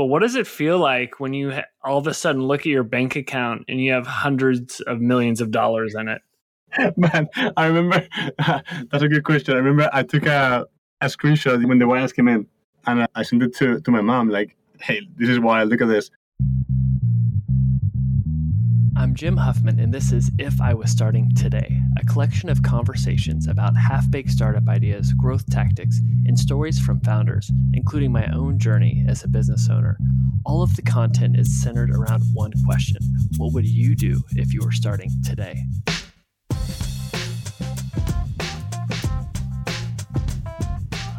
But what does it feel like when you all of a sudden look at your bank account and you have hundreds of millions of dollars in it? Man, I remember, that's a good question. I remember I took a screenshot when the wires came in and I sent it to my mom like, hey, this is wild, look at this. I'm Jim Huffman, and this is If I Was Starting Today, a collection of conversations about half-baked startup ideas, growth tactics, and stories from founders, including my own journey as a business owner. All of the content is centered around one question. What would you do if you were starting today?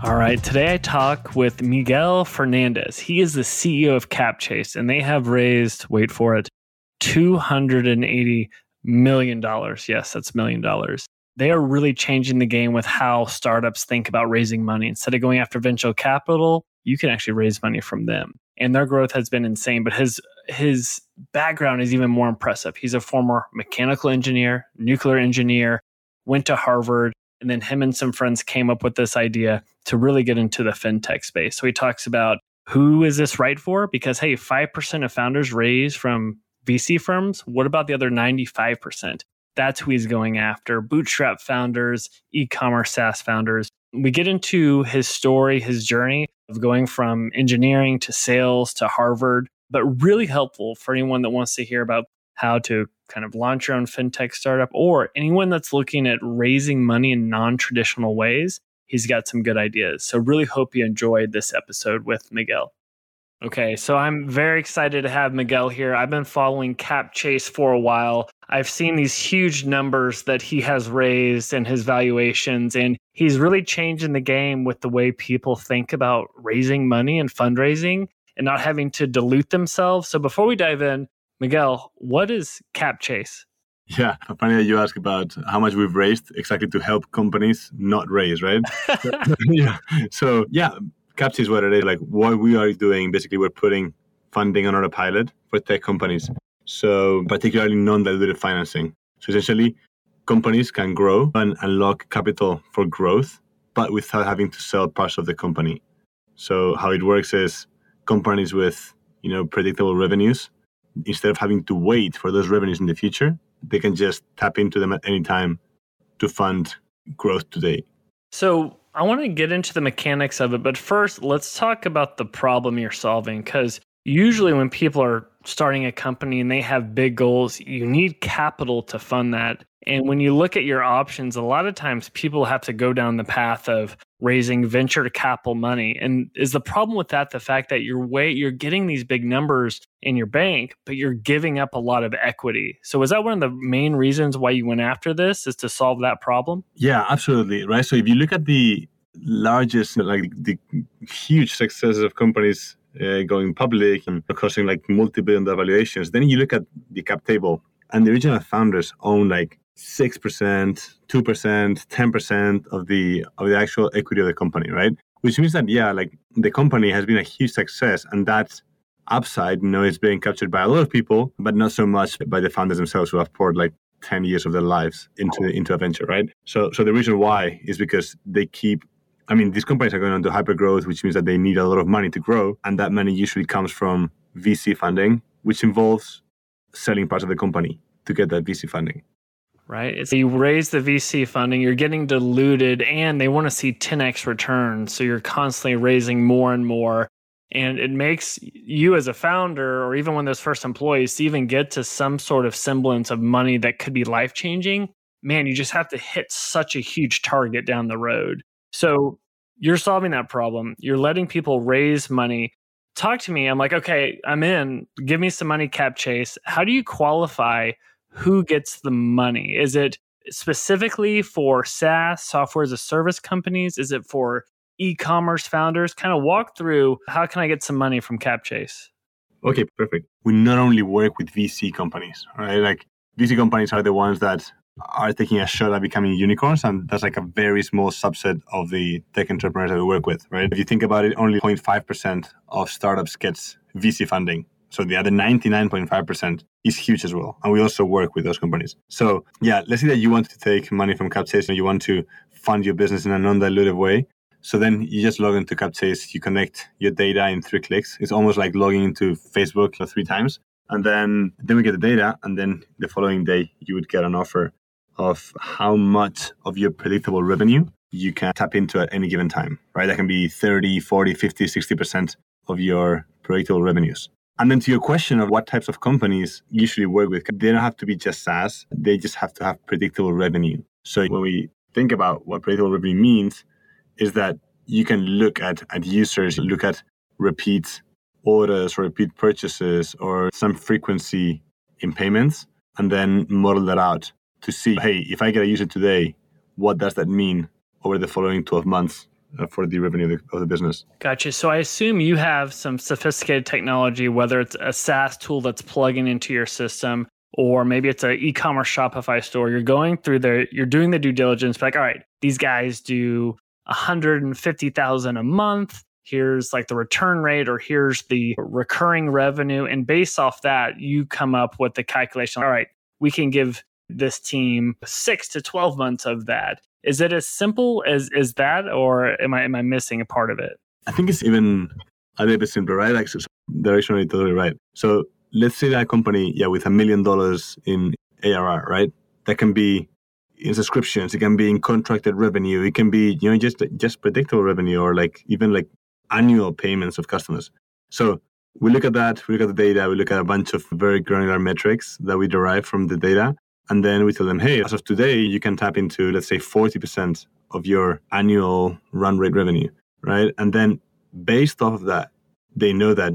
All right, today I talk with Miguel Fernandez. He is the CEO of CapChase, and they have raised, wait for it, $280 million. Yes, that's $1 million. They are really changing the game with how startups think about raising money. Instead of going after venture capital, you can actually raise money from them. And their growth has been insane, but his background is even more impressive. He's a former mechanical engineer, nuclear engineer, went to Harvard, and then him and some friends came up with this idea to really get into the fintech space. So he talks about who is this right for? Because, hey, 5% of founders raise from VC firms, what about the other 95%? That's who he's going after. Bootstrap founders, e-commerce SaaS founders. We get into his story, his journey of going from engineering to sales to Harvard, but really helpful for anyone that wants to hear about how to kind of launch your own fintech startup or anyone that's looking at raising money in non-traditional ways. He's got some good ideas. So really hope you enjoyed this episode with Miguel. Okay, so I'm very excited to have Miguel here. I've been following CapChase for a while. I've seen these huge numbers that he has raised and his valuations, and he's really changing the game with the way people think about raising money and fundraising and not having to dilute themselves. So before we dive in, Miguel, what is CapChase? Yeah, funny that you ask about how much we've raised exactly to help companies not raise, right? So, CapChase is what it is. Like what we are doing, basically, we're putting funding on autopilot for tech companies. So particularly non-dilutive financing. So essentially, companies can grow and unlock capital for growth, but without having to sell parts of the company. So how it works is companies with, predictable revenues, instead of having to wait for those revenues in the future, they can just tap into them at any time to fund growth today. So I want to get into the mechanics of it, but first, let's talk about the problem you're solving, because usually when people are starting a company and they have big goals, you need capital to fund that. And when you look at your options, a lot of times people have to go down the path of raising venture capital money. And is the problem with that the fact that you're getting these big numbers in your bank, but you're giving up a lot of equity? So is that one of the main reasons why you went after this, is to solve that problem? Yeah, absolutely. Right. So if you look at the largest, the huge successes of companies going public and costing multi-billion-dollar valuations, then you look at the cap table and the original founders own 6%, 2%, 10% of the actual equity of the company, right? Which means that the company has been a huge success, and that upside, is being captured by a lot of people, but not so much by the founders themselves, who have poured 10 years of their lives into a venture, right? So the reason why is because these companies are going on to hyper growth, which means that they need a lot of money to grow, and that money usually comes from VC funding, which involves selling parts of the company to get that VC funding. Right. So you raise the VC funding, you're getting diluted, and they want to see 10x returns. So you're constantly raising more and more. And it makes you as a founder, or even one of those first employees, to even get to some sort of semblance of money that could be life-changing, man, you just have to hit such a huge target down the road. So you're solving that problem. You're letting people raise money. Talk to me. I'm like, okay, I'm in. Give me some money, CapChase. How do you qualify who gets the money? Is it specifically for SaaS, software as a service companies? Is it for e-commerce founders? Kind of walk through, how can I get some money from CapChase? Okay, perfect. We not only work with VC companies, right? VC companies are the ones that are taking a shot at becoming unicorns, and that's a very small subset of the tech entrepreneurs that we work with, right? If you think about it, only 0.5% of startups gets VC funding. So the other 99.5% is huge as well. And we also work with those companies. So let's say that you want to take money from CapChase and you want to fund your business in a non-dilutive way. So then you just log into CapChase, you connect your data in 3 clicks. It's almost like logging into Facebook 3 times. And then we get the data, and then the following day you would get an offer of how much of your predictable revenue you can tap into at any given time, right? That can be 30, 40, 50, 60% of your predictable revenues. And then to your question of what types of companies usually work with, they don't have to be just SaaS. They just have to have predictable revenue. So when we think about what predictable revenue means, is that you can look at users, look at repeat orders or repeat purchases or some frequency in payments, and then model that out to see, hey, if I get a user today, what does that mean over the following 12 months for the revenue of the business? Gotcha. So I assume you have some sophisticated technology, whether it's a SaaS tool that's plugging into your system, or maybe it's an e-commerce Shopify store. You're going through there, you're doing the due diligence, like, all right, these guys do $150,000 a month. Here's like the return rate, or here's the recurring revenue. And based off that, you come up with the calculation. All right, we can give this team 6 to 12 months of that. Is it as simple as that, or am I missing a part of it? I think it's even a little bit simpler, right? Like, so directionally, totally right. So let's say that company, with $1 million in ARR, right? That can be in subscriptions, it can be in contracted revenue, it can be, just predictable revenue, or like even like annual payments of customers. So we look at that, we look at the data, we look at a bunch of very granular metrics that we derive from the data. And then we tell them, hey, as of today, you can tap into, let's say, 40% of your annual run rate revenue, right? And then based off of that, they know that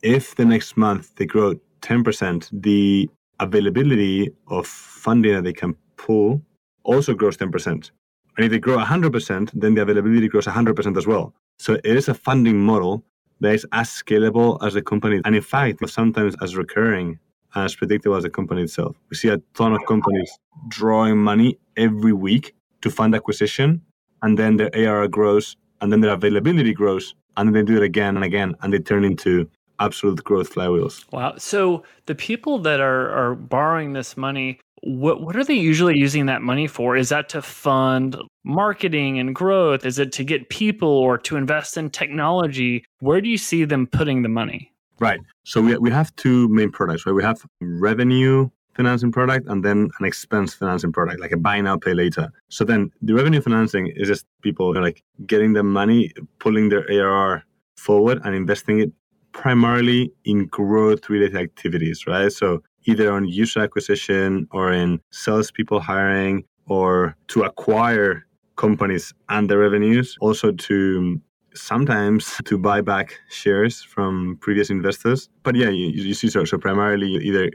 if the next month they grow 10%, the availability of funding that they can pull also grows 10%. And if they grow 100%, then the availability grows 100% as well. So it is a funding model that is as scalable as the company. And in fact, sometimes as recurring, as predictable as the company itself. We see a ton of companies drawing money every week to fund acquisition, and then their ARR grows, and then their availability grows, and then they do it again and again, and they turn into absolute growth flywheels. Wow. So the people that are borrowing this money, what are they usually using that money for? Is that to fund marketing and growth? Is it to get people or to invest in technology? Where do you see them putting the money? Right. So we have 2 main products, right? We have revenue financing product and then an expense financing product, like a buy now, pay later. So then the revenue financing is just people like getting their money, pulling their ARR forward and investing it primarily in growth-related activities, right? So either on user acquisition or in salespeople hiring or to acquire companies and their revenues, also to sometimes to buy back shares from previous investors. But you see, so primarily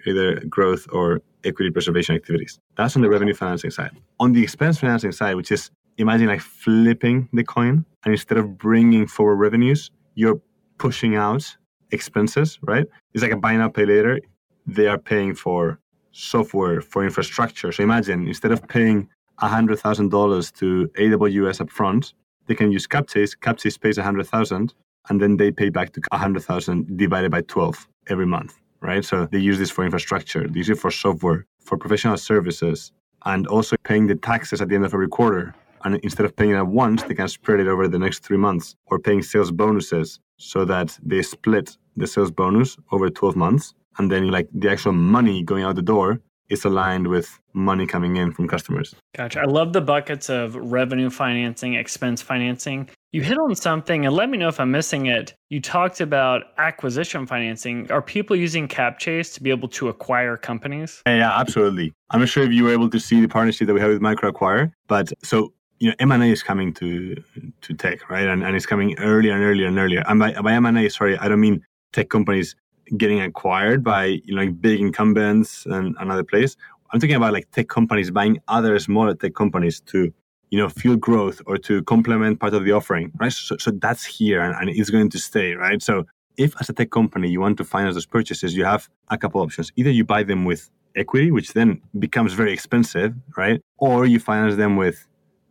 either growth or equity preservation activities. That's on the revenue financing side. On the expense financing side, which is, imagine like flipping the coin, and instead of bringing forward revenues, you're pushing out expenses, right? It's like a buy now, pay later. They are paying for software, for infrastructure. So imagine, instead of paying $100,000 to AWS upfront, they can use CapChase pays $100,000, and then they pay back to $100,000 divided by 12 every month, right? So they use this for infrastructure, they use it for software, for professional services, and also paying the taxes at the end of every quarter. And instead of paying it at once, they can spread it over the next 3 months, or paying sales bonuses so that they split the sales bonus over 12 months. And then like the actual money going out the door, it's aligned with money coming in from customers. Gotcha. I love the buckets of revenue financing, expense financing. You hit on something, and let me know if I'm missing it. You talked about acquisition financing. Are people using CapChase to be able to acquire companies? Yeah, absolutely. I'm not sure if you were able to see the partnership that we have with MicroAcquire, but so M&A is coming to tech, right? And it's coming earlier and earlier and earlier. And by M&A, sorry, I don't mean tech companies getting acquired by big incumbents and another place. I'm talking about like tech companies buying other smaller tech companies to fuel growth or to complement part of the offering, right? So that's here and it's going to stay, right? So if as a tech company you want to finance those purchases, you have a couple options. Either you buy them with equity, which then becomes very expensive, right? Or you finance them with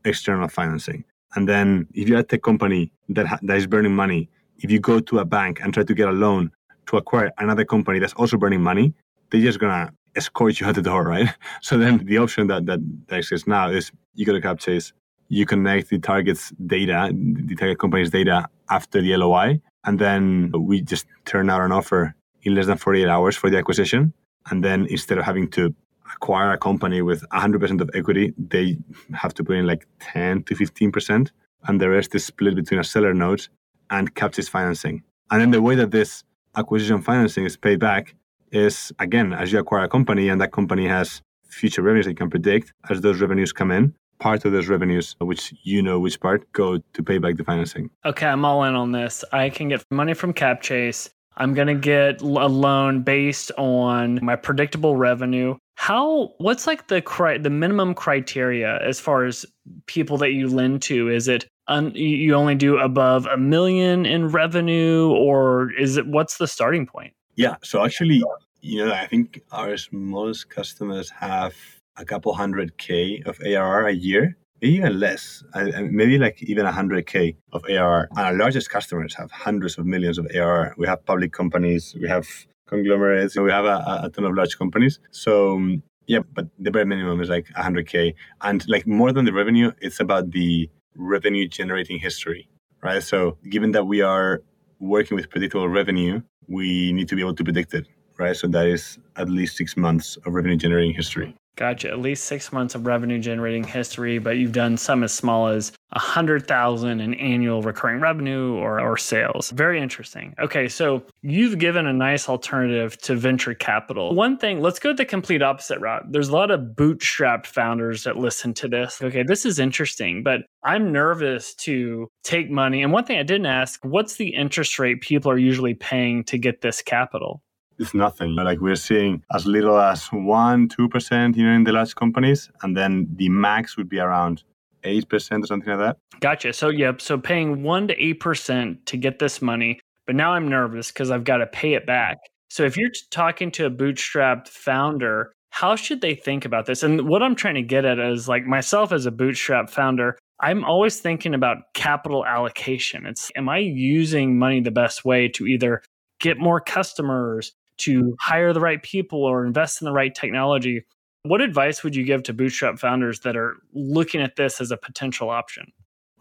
external financing. And then if you're a tech company that is burning money, if you go to a bank and try to get a loan to acquire another company that's also burning money, they're just going to escort you out the door, right? So then the option that exists now is you go to CapChase you connect the target's data, the target company's data after the LOI. And then we just turn out an offer in less than 48 hours for the acquisition. And then instead of having to acquire a company with 100% of equity, they have to put in like 10 to 15%. And the rest is split between a seller note and CapChase financing. And then the way that this acquisition financing is paid back is, again, as you acquire a company and that company has future revenues that you can predict, as those revenues come in, part of those revenues, which you know which part, go to pay back the financing. Okay, I'm all in on this. I can get money from CapChase. I'm going to get a loan based on my predictable revenue. What's like the minimum criteria as far as people that you lend to? Is it you only do above $1 million in revenue, or what's the starting point? Yeah, so actually, I think our smallest customers have a couple $100K of ARR a year, maybe even less, maybe like even $100K of ARR. And our largest customers have hundreds of millions of ARR. We have public companies, we have conglomerates, we have a ton of large companies. So yeah, but the bare minimum is like $100K. And like more than the revenue, it's about the revenue generating history, right? So given that we are working with predictable revenue, we need to be able to predict it, right? So that is at least 6 months of revenue generating history. Gotcha. At least 6 months of revenue generating history, but you've done some as small as 100,000 in annual recurring revenue or sales. Very interesting. Okay. So you've given a nice alternative to venture capital. One thing, let's go the complete opposite route. There's a lot of bootstrapped founders that listen to this. Okay. This is interesting, but I'm nervous to take money. And one thing I didn't ask, what's the interest rate people are usually paying to get this capital? It's nothing. Like we're seeing as little as 1-2%, in the large companies, and then the max would be around 8% or something like that. Gotcha. So yep. So paying 1-8% to get this money, but now I'm nervous because I've got to pay it back. So if you're talking to a bootstrapped founder, how should they think about this? And what I'm trying to get at is like myself as a bootstrap founder, I'm always thinking about capital allocation. It's am I using money the best way to either get more customers, to hire the right people, or invest in the right technology? What advice would you give to bootstrap founders that are looking at this as a potential option?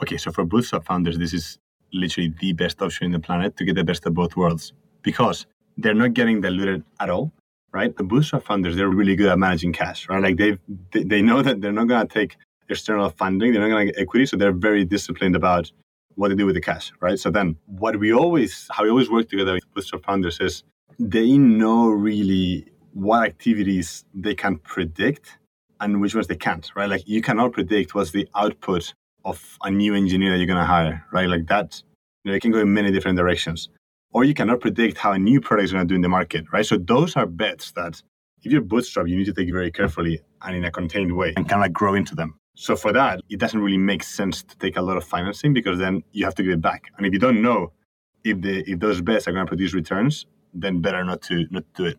Okay, so for bootstrap founders, this is literally the best option in the planet to get the best of both worlds, because they're not getting diluted at all, right? The bootstrap founders, they're really good at managing cash, right? Like they know that they're not going to take external funding, they're not going to get equity, so they're very disciplined about what they do with the cash, right? So then how we always work together with bootstrap founders is they know really what activities they can predict and which ones they can't, right? Like you cannot predict what's the output of a new engineer that you're going to hire, right? Like that, it can go in many different directions. Or you cannot predict how a new product is going to do in the market, right? So those are bets that if you're bootstrap, you need to take very carefully and in a contained way and kind of like grow into them. So for that, it doesn't really make sense to take a lot of financing because then you have to give it back. And if you don't know if those bets are going to produce returns, then better not to do it.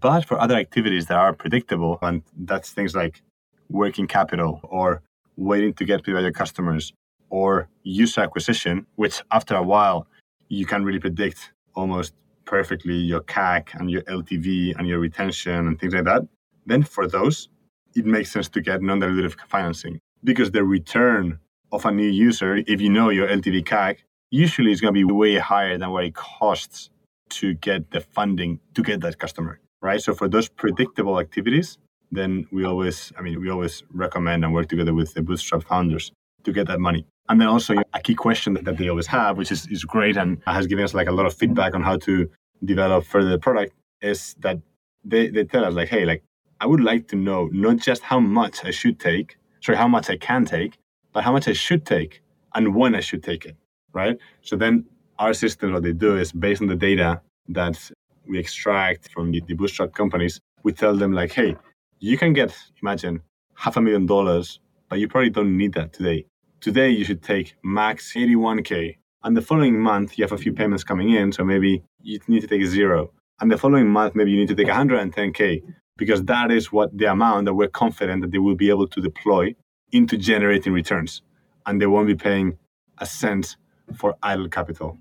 But for other activities that are predictable, and that's things like working capital or waiting to get to your customers or user acquisition, which after a while, you can really predict almost perfectly your CAC and your LTV and your retention and things like that. Then for those, it makes sense to get non-dilutive financing because the return of a new user, if you know your LTV CAC, usually is going to be way higher than what it costs to get the funding to get that customer, right? So for those predictable activities, then we always recommend and work together with the bootstrap founders to get that money. And then also a key question that they always have, which is great and has given us like a lot of feedback on how to develop further the product, is that they tell us like, hey, like, I would like to know not just how much I can take, but how much I should take and when I should take it, right? So then our system, what they do is based on the data that we extract from the bootstrap companies, we tell them like, hey, you can get, imagine, $500,000, but you probably don't need that today. Today, you should take max $81K. And the following month, you have a few payments coming in, so maybe you need to take $0. And the following month, maybe you need to take $110K. Because that is what the amount that we're confident that they will be able to deploy into generating returns. And they won't be paying a cent for idle capital.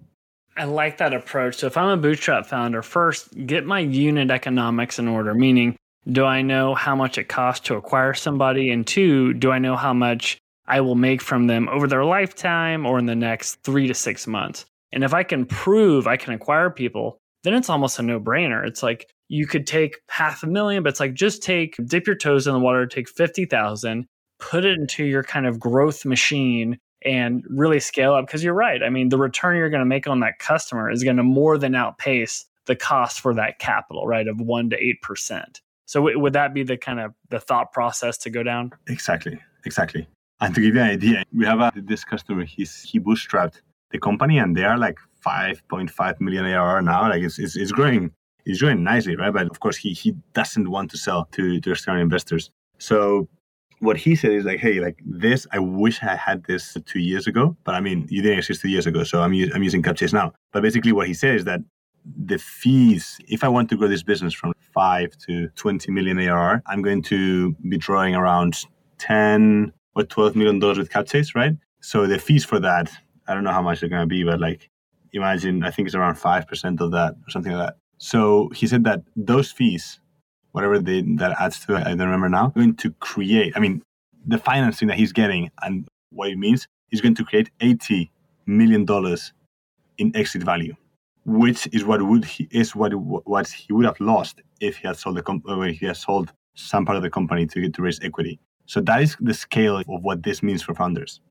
I like that approach. So if I'm a bootstrap founder, first, get my unit economics in order, meaning do I know how much it costs to acquire somebody? And two, do I know how much I will make from them over their lifetime or in the next 3 to 6 months. And if I can prove I can acquire people, then it's almost a no-brainer. It's like you could take $500,000, but it's like just dip your toes in the water, take 50,000, put it into your kind of growth machine and really scale up. Because you're right. I mean, the return you're going to make on that customer is going to more than outpace the cost for that capital, right, of 1% to 8%. So would that be the kind of the thought process to go down? Exactly. And to give you an idea, we have this customer, he bootstrapped the company and they are like 5.5 million ARR now. Like it's growing. It's growing nicely, right? But of course, he doesn't want to sell to external investors. So what he said is like, hey, like this, I wish I had this 2 years ago. But I mean, you didn't exist 2 years ago. So I'm using CapChase now. But basically what he said is that the fees, if I want to grow this business from 5 to 20 million ARR, I'm going to be drawing around 10 or $12 million with CapChase, right? So the fees for that, I don't know how much they're going to be, but like imagine, I think it's around 5% of that or something like that. So he said that those fees, whatever that adds to it, I don't remember now, going to create, I mean, the financing that he's getting and what it means is going to create $80 million in exit value, which is what he would have lost if he had sold some part of the company to raise equity. So that is the scale of what this means for founders.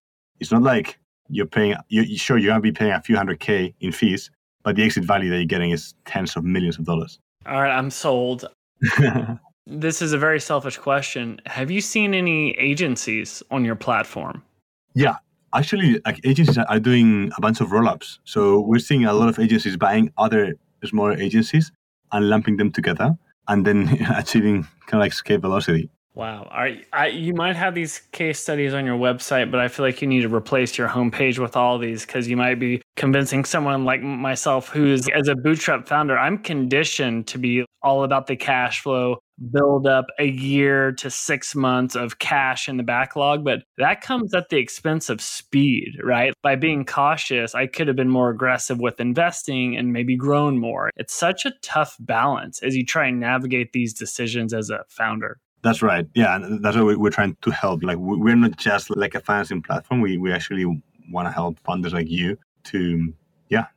It's not like you're going to be paying a few $100K in fees, but the exit value that you're getting is tens of millions of dollars. All right, I'm sold. This is a very selfish question. Have you seen any agencies on your platform? Yeah. Actually, like agencies are doing a bunch of roll-ups. So we're seeing a lot of agencies buying other smaller agencies and lumping them together and then achieving kind of like scale velocity. Wow. You might have these case studies on your website, but I feel like you need to replace your homepage with all these because you might be convincing someone like myself who's as a bootstrap founder, I'm conditioned to be all about the cash flow, build up a year to 6 months of cash in the backlog, but that comes at the expense of speed, right? By being cautious, I could have been more aggressive with investing and maybe grown more. It's such a tough balance as you try and navigate these decisions as a founder. That's right. Yeah. And that's what we're trying to help. Like we're not just like a financing platform. We actually want to help founders like you to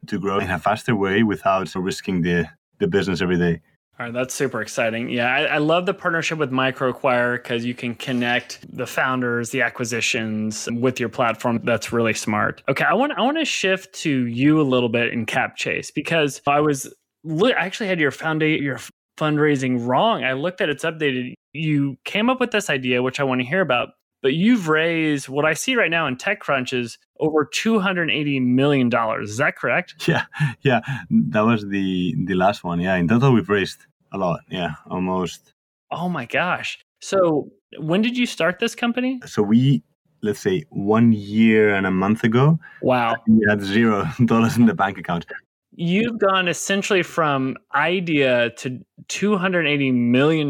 grow in a faster way without risking the business every day. All right, that's super exciting. Yeah, I love the partnership with MicroAcquire because you can connect the founders, the acquisitions with your platform. That's really smart. Okay, I want to shift to you a little bit in CapChase because I actually had your fundraising wrong. I looked at it's updated. You came up with this idea, which I want to hear about, but you've raised what I see right now in TechCrunch is over $280 million. Is that correct? Yeah. That was the last one. Yeah, in total we've raised a lot. Yeah, almost. Oh my gosh. So when did you start this company? So let's say 1 year and a month ago. Wow. We had $0 in the bank account. You've gone essentially from idea to $280 million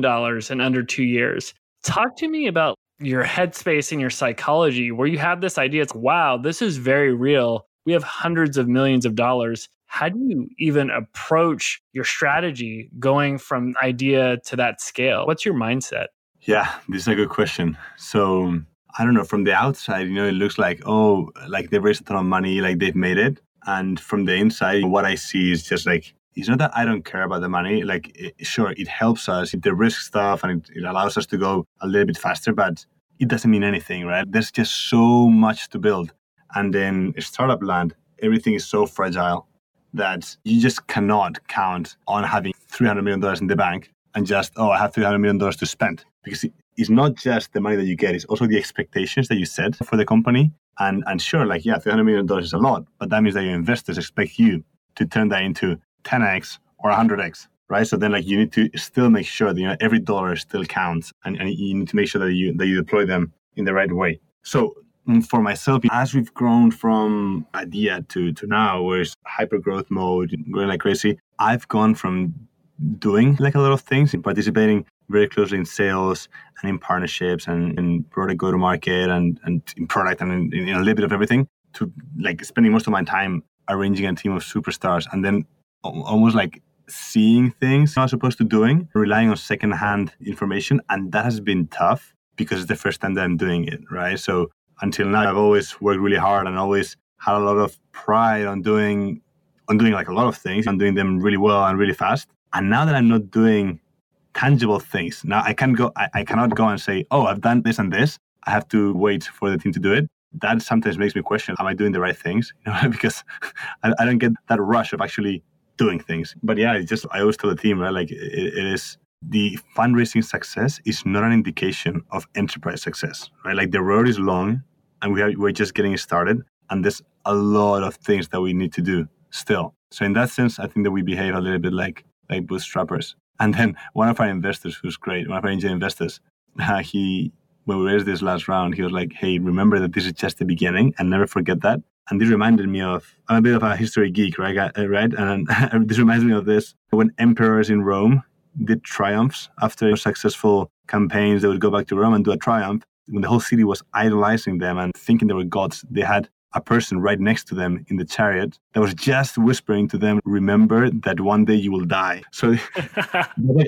in under 2 years. Talk to me about your headspace and your psychology where you have this idea. It's wow, this is very real. We have hundreds of millions of dollars. How do you even approach your strategy going from idea to that scale? What's your mindset? Yeah, this is a good question. So I don't know, from the outside, it looks like, oh, like they've raised a ton of money, like they've made it. And from the inside, what I see is just like, it's not that I don't care about the money. Like, sure, it helps us, the risk stuff, and it allows us to go a little bit faster, but it doesn't mean anything, right? There's just so much to build. And then startup land, everything is so fragile that you just cannot count on having $300 million in the bank and just, oh, I have $300 million to spend. Because it's not just the money that you get, it's also the expectations that you set for the company. And sure, like, yeah, $300 million is a lot, but that means that your investors expect you to turn that into 10x or 100x, right? So then, like, you need to still make sure that every dollar still counts, and you need to make sure that you deploy them in the right way. So for myself, as we've grown from idea to now, where it's hyper growth mode, growing like crazy, I've gone from doing like a lot of things and participating very closely in sales and in partnerships and in product go-to-market and in product and in a little bit of everything to like spending most of my time arranging a team of superstars and then almost like seeing things I'm not supposed to doing, relying on secondhand information. And that has been tough because it's the first time that I'm doing it, right? So until now, I've always worked really hard and always had a lot of pride on doing like a lot of things and doing them really well and really fast. And now that I'm not doing tangible things, now I cannot go and say, oh, I've done this and this. I have to wait for the team to do it. That sometimes makes me question, am I doing the right things? You know, because I don't get that rush of actually doing things. But yeah, it's just, I always tell the team, right? Like it is, the fundraising success is not an indication of enterprise success, right? Like the road is long and we're just getting started. And there's a lot of things that we need to do still. So in that sense, I think that we behave a little bit like bootstrappers. And then one of our investors, who's great, one of our angel investors, when we raised this last round, he was like, hey, remember that this is just the beginning and never forget that. And this reminded me of, I'm a bit of a history geek, right? And this reminds me of this. When emperors in Rome did triumphs after successful campaigns, they would go back to Rome and do a triumph. When the whole city was idolizing them and thinking they were gods, they had a person right next to them in the chariot that was just whispering to them, remember that one day you will die. So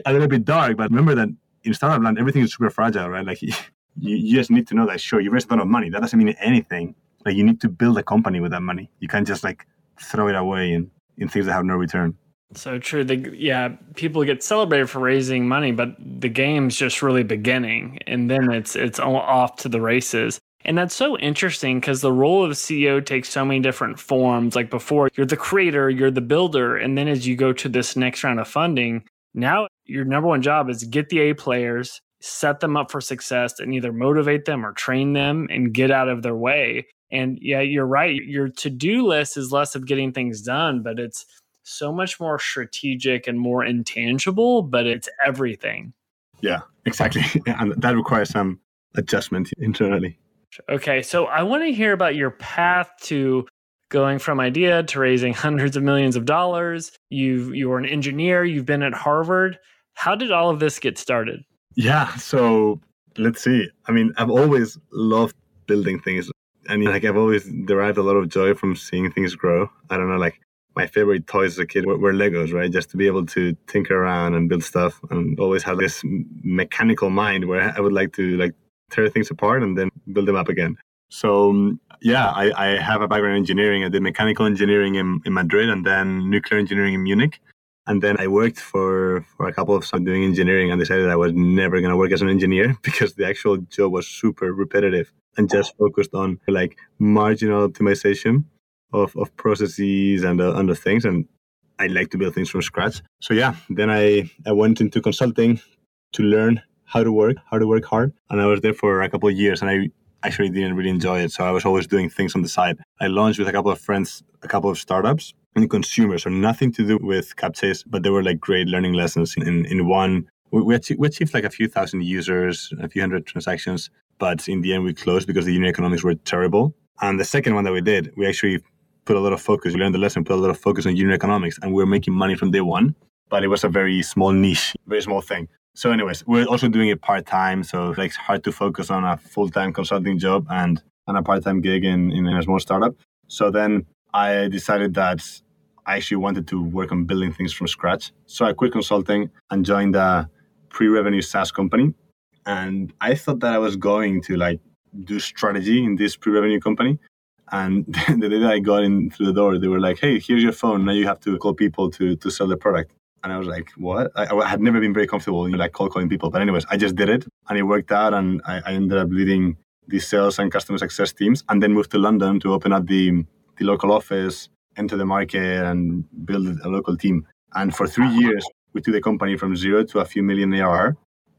a little bit dark, but remember that in startup land, everything is super fragile, right? Like you just need to know that, sure, you raised a lot of money. That doesn't mean anything. Like you need to build a company with that money. You can't just like throw it away in things that have no return. So true. People get celebrated for raising money, but the game's just really beginning. And then it's all off to the races. And that's so interesting because the role of the CEO takes so many different forms. Like before, you're the creator, you're the builder. And then as you go to this next round of funding, now your number one job is get the A players, set them up for success, and either motivate them or train them and get out of their way. And yeah, you're right. Your to-do list is less of getting things done, but it's so much more strategic and more intangible, but it's everything. Yeah, exactly. And that requires some adjustment internally. Okay, so I want to hear about your path to going from idea to raising hundreds of millions of dollars. You were an engineer. You've been at Harvard. How did all of this get started? Yeah, so let's see. I mean, I've always loved building things. And like I've always derived a lot of joy from seeing things grow. I don't know, like my favorite toys as a kid were Legos, right? Just to be able to tinker around and build stuff, and always had this mechanical mind where I would like to like tear things apart and then build them up again. So yeah, I have a background in engineering. I did mechanical engineering in Madrid and then nuclear engineering in Munich. And then I worked for a couple of some doing engineering and decided I was never going to work as an engineer because the actual job was super repetitive and just focused on like marginal optimization of processes and the things. And I like to build things from scratch. So yeah, then I went into consulting to learn how to work hard. And I was there for a couple of years and I actually didn't really enjoy it. So I was always doing things on the side. I launched with a couple of friends, a couple of startups and consumers, so nothing to do with CapChase, but they were like great learning lessons in one. We achieved like a few thousand users, a few hundred transactions, but in the end we closed because the unit economics were terrible. And the second one that we did, we actually put a lot of focus, we learned the lesson, put a lot of focus on unit economics and we were making money from day one, but it was a very small niche, very small thing. So anyways, we're also doing it part-time, so it's hard to focus on a full-time consulting job and a part-time gig in a small startup. So then I decided that I actually wanted to work on building things from scratch. So I quit consulting and joined a pre-revenue SaaS company. And I thought that I was going to like do strategy in this pre-revenue company. And the day that I got in through the door, they were like, hey, here's your phone. Now you have to call people to sell the product. And I was like, what? I had never been very comfortable in like cold calling people. But anyways, I just did it and it worked out. And I ended up leading the sales and customer success teams and then moved to London to open up the local office, enter the market and build a local team. And for 3 years, we took the company from zero to a few million ARR.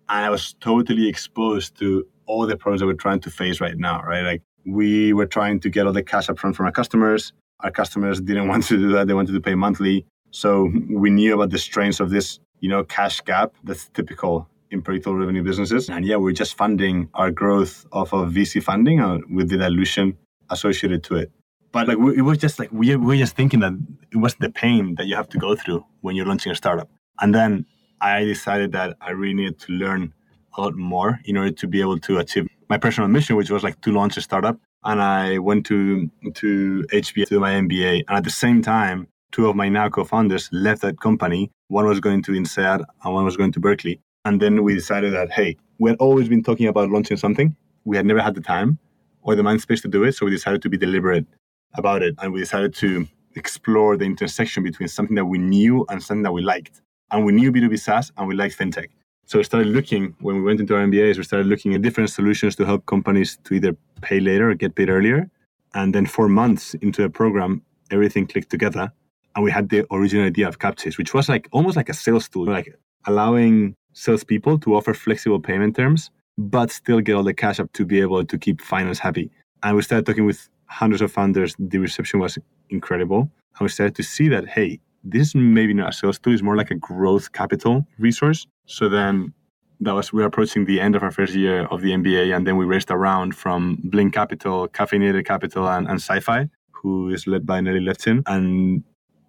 And I was totally exposed to all the problems that we're trying to face right now, right? Like we were trying to get all the cash upfront from our customers. Our customers didn't want to do that. They wanted to pay monthly. So we knew about the strains of this, you know, cash gap that's typical in predictable revenue businesses. And yeah, we're just funding our growth off of VC funding with the dilution associated to it. But like it was just like we were just thinking that it was the pain that you have to go through when you're launching a startup. And then I decided that I really needed to learn a lot more in order to be able to achieve my personal mission, which was like to launch a startup. And I went to HBS to do my MBA. And at the same time, two of my now co-founders left that company. One was going to INSEAD and one was going to Berkeley. And then we decided that, hey, we had always been talking about launching something. We had never had the time. or the mind space to do it. So we decided to be deliberate about it. And we decided to explore the intersection between something that we knew and something that we liked. And we knew B2B SaaS and we liked fintech. So we started looking, when we went into our MBAs, we started looking at different solutions to help companies to either pay later or get paid earlier. And then 4 months into the program, everything clicked together. And we had the original idea of CapChase, which was like almost like a sales tool, like allowing salespeople to offer flexible payment terms, but still get all the cash up to be able to keep finance happy. And we started talking with hundreds of founders. The reception was incredible. And we started to see that, hey, this is maybe not a sales tool. It's more like a growth capital resource. So then we were approaching the end of our first year of the MBA. And then we raised a round from Bling Capital, Caffeinated Capital, and SciFi, who is led by Nelly Leftin.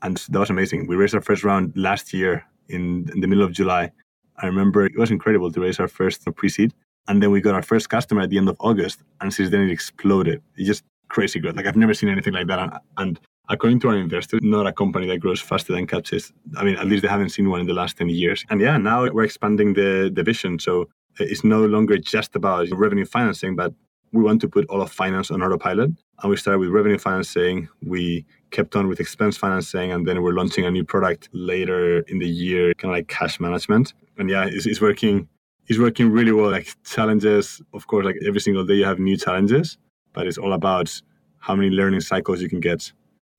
And that was amazing. We raised our first round last year in the middle of July. I remember it was incredible to raise our first pre-seed. And then we got our first customer at the end of August. And since then, it exploded. It's just crazy growth. Like, I've never seen anything like that. And according to our investors, not a company that grows faster than CapChase. I mean, at least they haven't seen one in the last 10 years. And yeah, now we're expanding the vision. So it's no longer just about revenue financing, but we want to put all of finance on autopilot. And we started with revenue financing. We kept on with expense financing. And then we're launching a new product later in the year, kind of like cash management. And yeah, it's working. It's working really well. Like, challenges, of course, like every single day you have new challenges, but it's all about how many learning cycles you can get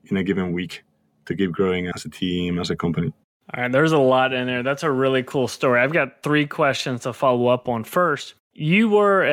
in a given week to keep growing as a team, as a company. All right, there's a lot in there. That's a really cool story. I've got 3 questions to follow up on. First, you were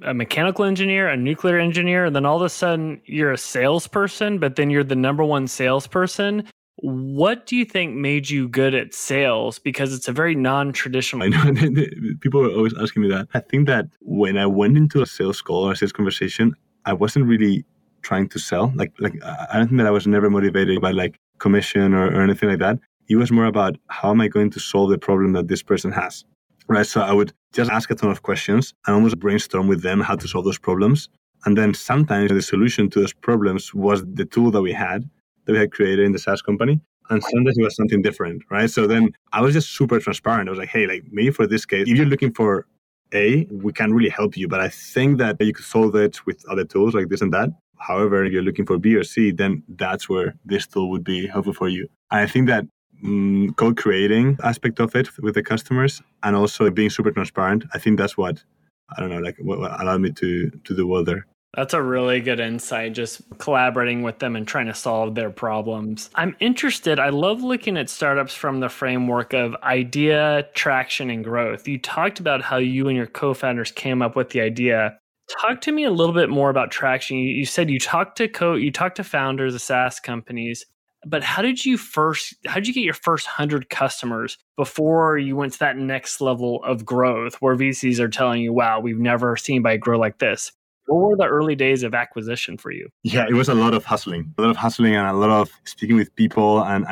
a mechanical engineer, a nuclear engineer, and then all of a sudden you're a salesperson, but then you're the number one salesperson. What do you think made you good at sales? Because it's a very non-traditional... I know, people are always asking me that. I think that when I went into a sales call or a sales conversation, I wasn't really trying to sell. Like I don't think that I was never motivated by like commission or anything like that. It was more about, how am I going to solve the problem that this person has? Right. So I would just ask a ton of questions and almost brainstorm with them how to solve those problems. And then sometimes the solution to those problems was the tool that we had created in the SaaS company. And sometimes it was something different, right? So then I was just super transparent. I was like, hey, like, maybe for this case, if you're looking for A, we can't really help you, but I think that you could solve it with other tools like this and that. However, if you're looking for B or C, then that's where this tool would be helpful for you. And I think that co-creating aspect of it with the customers and also being super transparent, I think that's what allowed me to do well there. That's a really good insight, just collaborating with them and trying to solve their problems. I'm interested. I love looking at startups from the framework of idea, traction, and growth. You talked about how you and your co-founders came up with the idea. Talk to me a little bit more about traction. You said you talked to founders of SaaS companies, but how did you get your first 100 customers before you went to that next level of growth where VCs are telling you, wow, we've never seen anybody grow like this? What were the early days of acquisition for you? Yeah, it was a lot of hustling and a lot of speaking with people and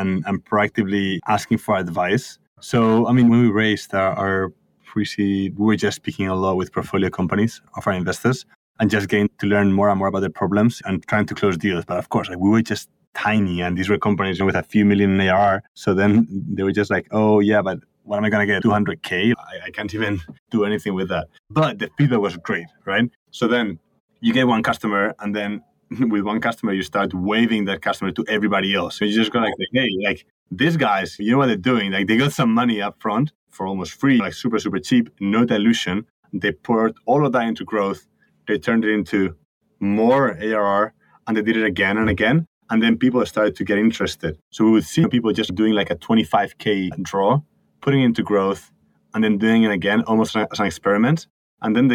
proactively asking for advice. So, I mean, when we raised our pre-seed, we were just speaking a lot with portfolio companies of our investors and just getting to learn more and more about their problems and trying to close deals. But of course, like, we were just tiny and these were companies with a few million in ARR. So then they were just like, oh yeah, but what am I going to get? 200K? I can't even do anything with that. But the feedback was great, right? So then you get one customer, and then with one customer, you start waving that customer to everybody else. So you just go like, hey, like, these guys, you know what they're doing? Like, they got some money up front for almost free, like super, super cheap, no dilution. They poured all of that into growth. They turned it into more ARR, and they did it again and again. And then people started to get interested. So we would see people just doing like a 25K draw, putting it into growth, and then doing it again, almost as an experiment. And then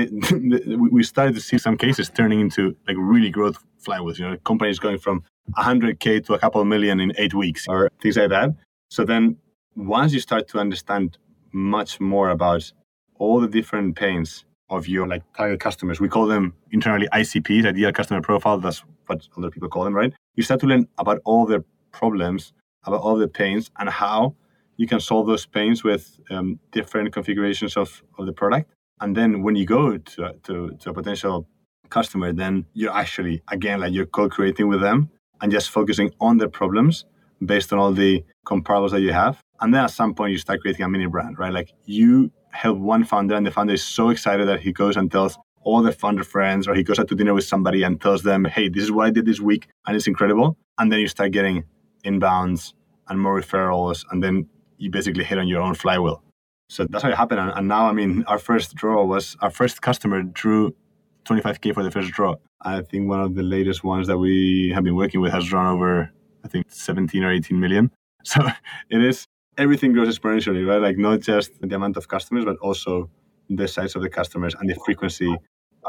we started to see some cases turning into like really growth flywheels. You know, companies going from 100K to a couple of million in 8 weeks or things like that. So then once you start to understand much more about all the different pains of your like target customers, we call them internally ICPs, ideal customer profile. That's what other people call them, right? You start to learn about all their problems, about all the pains, and how you can solve those pains with different configurations of the product. And then when you go to a potential customer, then you're actually, again, like, you're co-creating with them and just focusing on their problems based on all the comparables that you have. And then at some point, you start creating a mini brand, right? Like, you help one founder and the founder is so excited that he goes and tells all the founder friends, or he goes out to dinner with somebody and tells them, hey, this is what I did this week, and it's incredible. And then you start getting inbounds and more referrals, and then you basically hit on your own flywheel. So that's how it happened. And now, I mean, our first customer drew $25,000 for the first draw. I think one of the latest ones that we have been working with has drawn over, I think, 17 or 18 million. So it is, everything grows exponentially, right? Like not just the amount of customers, but also the size of the customers and the frequency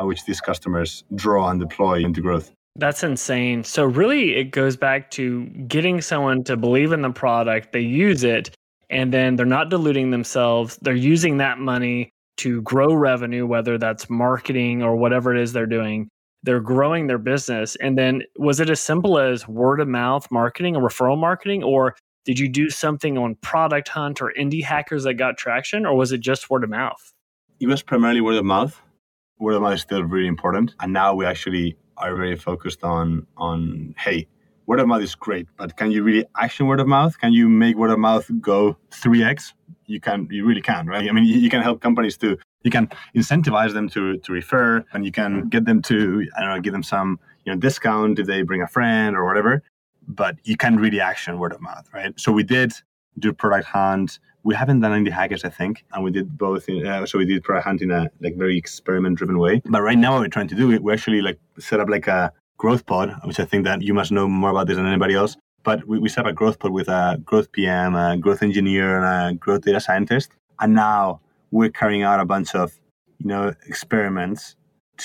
at which these customers draw and deploy into growth. That's insane. So really, it goes back to getting someone to believe in the product, they use it, and then they're not diluting themselves. They're using that money to grow revenue, whether that's marketing or whatever it is they're doing. They're growing their business. And then was it as simple as word of mouth marketing or referral marketing? Or did you do something on Product Hunt or Indie Hackers that got traction? Or was it just word of mouth? It was primarily word of mouth. Word of mouth is still really important. And now we actually are very focused on hey, word of mouth is great, but can you really action word of mouth? Can you make word of mouth go 3x? You really can, right? I mean, you can help companies to, you can incentivize them to refer, and you can get them to, I don't know, give them some discount if they bring a friend or whatever, but you can really action word of mouth, right? So we did do Product Hunt. We haven't done any hackers, I think, and we did both. So we did Product Hunt in a like very experiment-driven way. But right now, what we're trying to do, we actually like set up like a growth pod, which I think that you must know more about this than anybody else. But we set up a growth pod with a growth PM, a growth engineer, and a growth data scientist. And now we're carrying out a bunch of experiments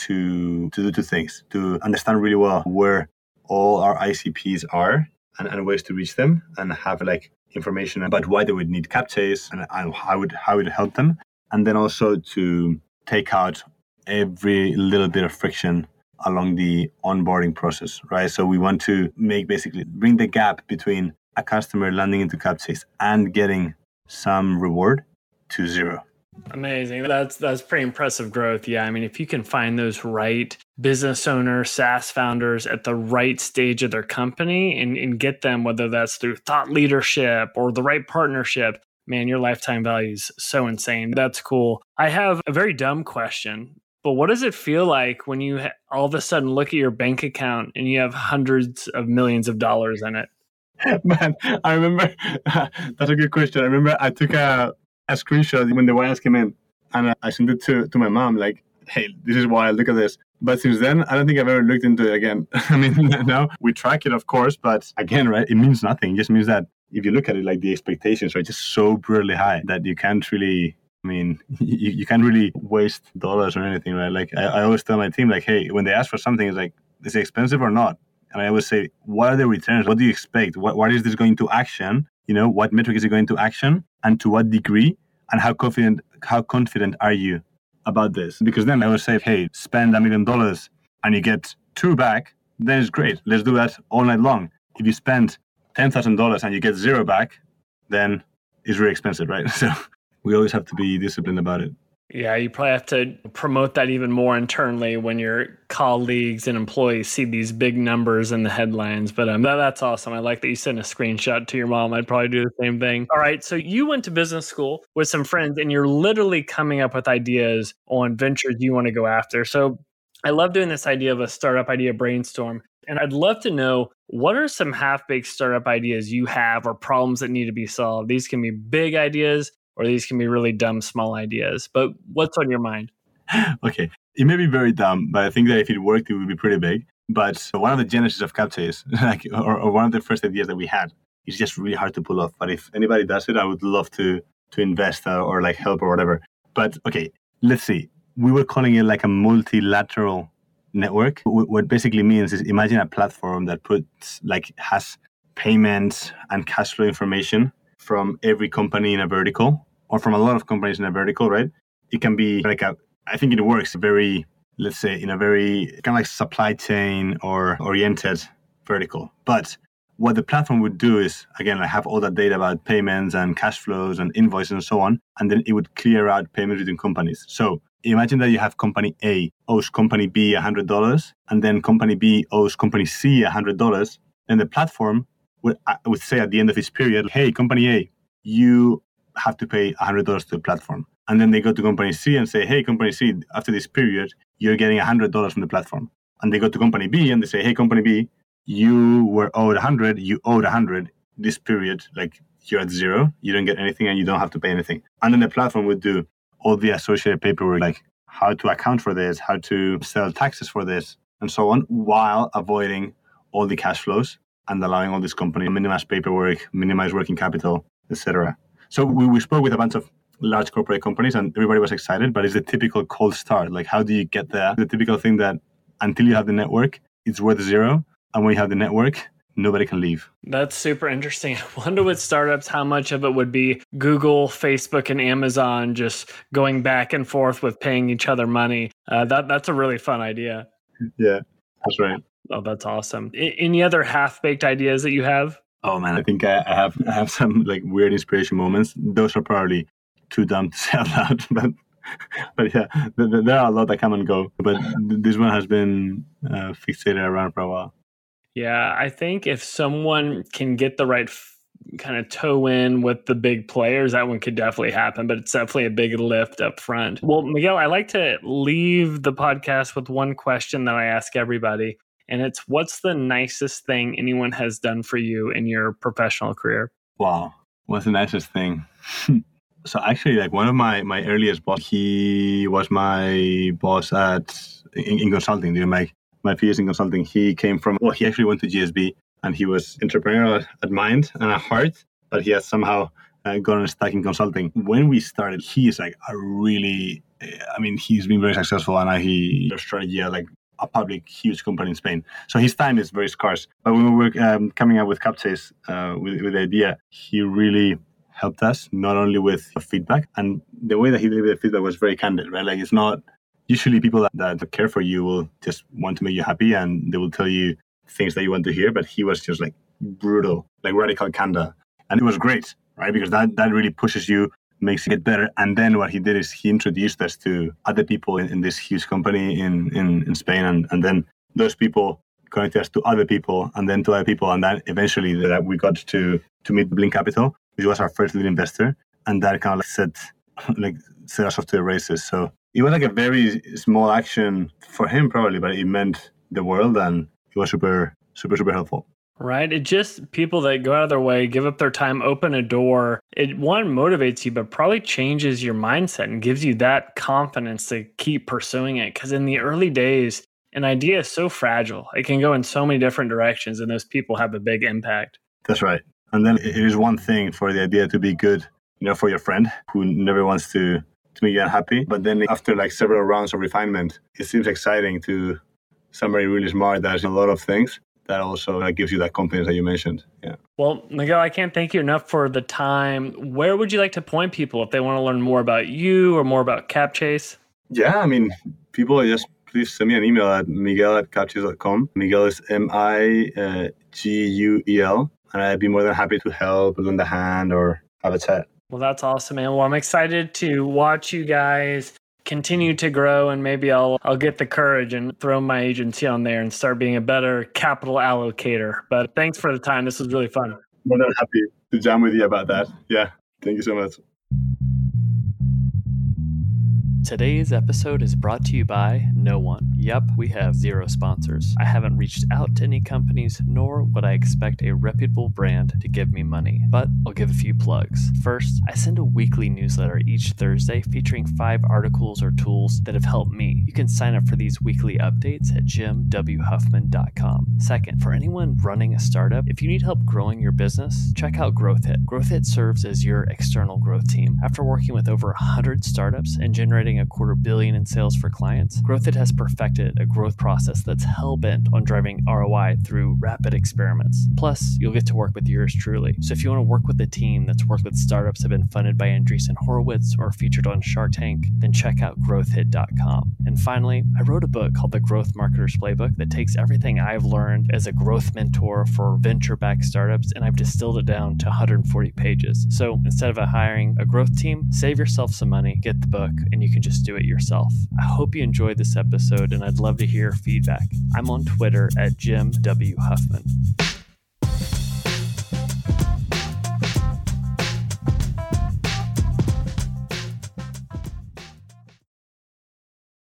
to do two things: to understand really well where all our ICPs are and ways to reach them, and have like information about why they would need CapChase and how it would help them, and then also to take out every little bit of friction along the onboarding process, right? So we want to make basically bring the gap between a customer landing into CapChase and getting some reward to zero. Amazing. That's pretty impressive growth. Yeah. I mean, if you can find those right business owners, SaaS founders at the right stage of their company and get them, whether that's through thought leadership or the right partnership, man, your lifetime value is so insane. That's cool. I have a very dumb question. But what does it feel like when you all of a sudden look at your bank account and you have hundreds of millions of dollars in it? Man, I remember, that's a good question. I remember I took a screenshot when the wires came in and I sent it to my mom, like, hey, this is wild, look at this. But since then, I don't think I've ever looked into it again. I mean, now we track it, of course, but again, right, it means nothing. It just means that if you look at it, like the expectations are just so brutally high that you can't really... I mean, you can't really waste dollars or anything, right? Like I always tell my team, like, hey, when they ask for something, it's like, is it expensive or not? And I always say, what are the returns? What do you expect? What is this going to action? What metric is it going to action, and to what degree? And how confident are you about this? Because then I would say, hey, spend $1 million and you get $2 back, then it's great. Let's do that all night long. If you spend $10,000 and you get $0 back, then it's really expensive, right? So we always have to be disciplined about it. Yeah, you probably have to promote that even more internally when your colleagues and employees see these big numbers in the headlines. But that's awesome. I like that you sent a screenshot to your mom. I'd probably do the same thing. All right, so you went to business school with some friends and you're literally coming up with ideas on ventures you want to go after. So I love doing this idea of a startup idea brainstorm. And I'd love to know, what are some half-baked startup ideas you have or problems that need to be solved? These can be big ideas, or these can be really dumb, small ideas. But what's on your mind? Okay. It may be very dumb, but I think that if it worked, it would be pretty big. But one of the genesis of CapChase, or one of the first ideas that we had, is just really hard to pull off. But if anybody does it, I would love to invest or like help or whatever. But okay, let's see. We were calling it like a multilateral network. What it basically means is imagine a platform that has payments and cash flow information from every company in a vertical, or from a lot of companies in a vertical, right? It can be like I think it works very, let's say, in a very kind of like supply chain or oriented vertical. But what the platform would do is, again, like have all that data about payments and cash flows and invoices and so on, and then it would clear out payments between companies. So imagine that you have company A owes company B $100, and then company B owes company C $100, and the platform would say at the end of this period, hey, company A, you have to pay $100 to the platform. And then they go to company C and say, hey, company C, after this period, you're getting $100 from the platform. And they go to company B and they say, hey, company B, you were owed 100, you owed 100 this period, like you're at zero, you don't get anything and you don't have to pay anything. And then the platform would do all the associated paperwork, like how to account for this, how to sell taxes for this, and so on, while avoiding all the cash flows and allowing all this company to minimize paperwork, minimize working capital, etc. So we spoke with a bunch of large corporate companies and everybody was excited, but it's the typical cold start. Like, how do you get there? The typical thing that until you have the network, it's worth zero. And when you have the network, nobody can leave. That's super interesting. I wonder with startups, how much of it would be Google, Facebook, and Amazon just going back and forth with paying each other money. That's a really fun idea. Yeah, that's right. Oh, that's awesome. Any other half-baked ideas that you have? Oh, man, I think I have some like weird inspiration moments. Those are probably too dumb to say out loud, but yeah, there are a lot that come and go. But this one has been fixated around for a while. Yeah, I think if someone can get the right kind of toe in with the big players, that one could definitely happen, but it's definitely a big lift up front. Well, Miguel, I like to leave the podcast with one question that I ask everybody, and it's what's the nicest thing anyone has done for you in your professional career? Wow, what's the nicest thing? So actually, like one of my earliest boss, he was my boss in consulting, you know, my PhD in consulting. He came from, well, he actually went to GSB and he was entrepreneurial at mind and at heart, but he has somehow gotten stuck in consulting. When we started, he is like a really, I mean, he's been very successful and now he Australia, like a public, huge company in Spain. So his time is very scarce. But when we were coming up with CapChase, with the idea, he really helped us, not only with feedback. And the way that he delivered the feedback was very candid, right? Like it's not, usually people that care for you will just want to make you happy and they will tell you things that you want to hear. But he was just like brutal, like radical candor. And it was great, right? Because that really pushes you, makes you get better. And then what he did is he introduced us to other people in this huge company in Spain. And then those people connected us to other people and then to other people. And then eventually that we got to meet Bling Capital, which was our first lead investor. And that kind of set us off to the races. So it was like a very small action for him probably, but it meant the world and it was super, super, super helpful. Right. It just people that go out of their way, give up their time, open a door. It one motivates you, but probably changes your mindset and gives you that confidence to keep pursuing it. Because in the early days, an idea is so fragile. It can go in so many different directions and those people have a big impact. That's right. And then it is one thing for the idea to be good, you know, for your friend who never wants to make you unhappy. But then after like several rounds of refinement, it seems exciting to somebody really smart that has a lot of things that also gives you that confidence that you mentioned. Yeah. Well, Miguel, I can't thank you enough for the time. Where would you like to point people if they want to learn more about you or more about CapChase? Yeah, I mean, people just please send me an email at miguel@capchase.com. Miguel is MIGUEL. And I'd be more than happy to help, lend a hand, or have a chat. Well, that's awesome, man. Well, I'm excited to watch you guys continue to grow, and maybe I'll get the courage and throw my agency on there and start being a better capital allocator. But thanks for the time. This was really fun. More than happy to jam with you about that. Yeah. Thank you so much. Today's episode is brought to you by no one. Yep, we have zero sponsors. I haven't reached out to any companies, nor would I expect a reputable brand to give me money. But I'll give a few plugs. First, I send a weekly newsletter each Thursday featuring 5 articles or tools that have helped me. You can sign up for these weekly updates at jimwhuffman.com. Second, for anyone running a startup, if you need help growing your business, check out Growth Hit. Growth Hit serves as your external growth team. After working with over 100 startups and generating a $250 million in sales for clients, Growth It has perfected a growth process that's hell-bent on driving ROI through rapid experiments. Plus, you'll get to work with yours truly. So if you want to work with a team that's worked with startups that have been funded by Andreessen Horowitz or featured on Shark Tank, then check out growthhit.com. And finally, I wrote a book called The Growth Marketer's Playbook that takes everything I've learned as a growth mentor for venture-backed startups, and I've distilled it down to 140 pages. So instead of hiring a growth team, save yourself some money, get the book, and you can just do it yourself. I hope you enjoyed this episode and I'd love to hear feedback. I'm on Twitter at Jim W. Huffman.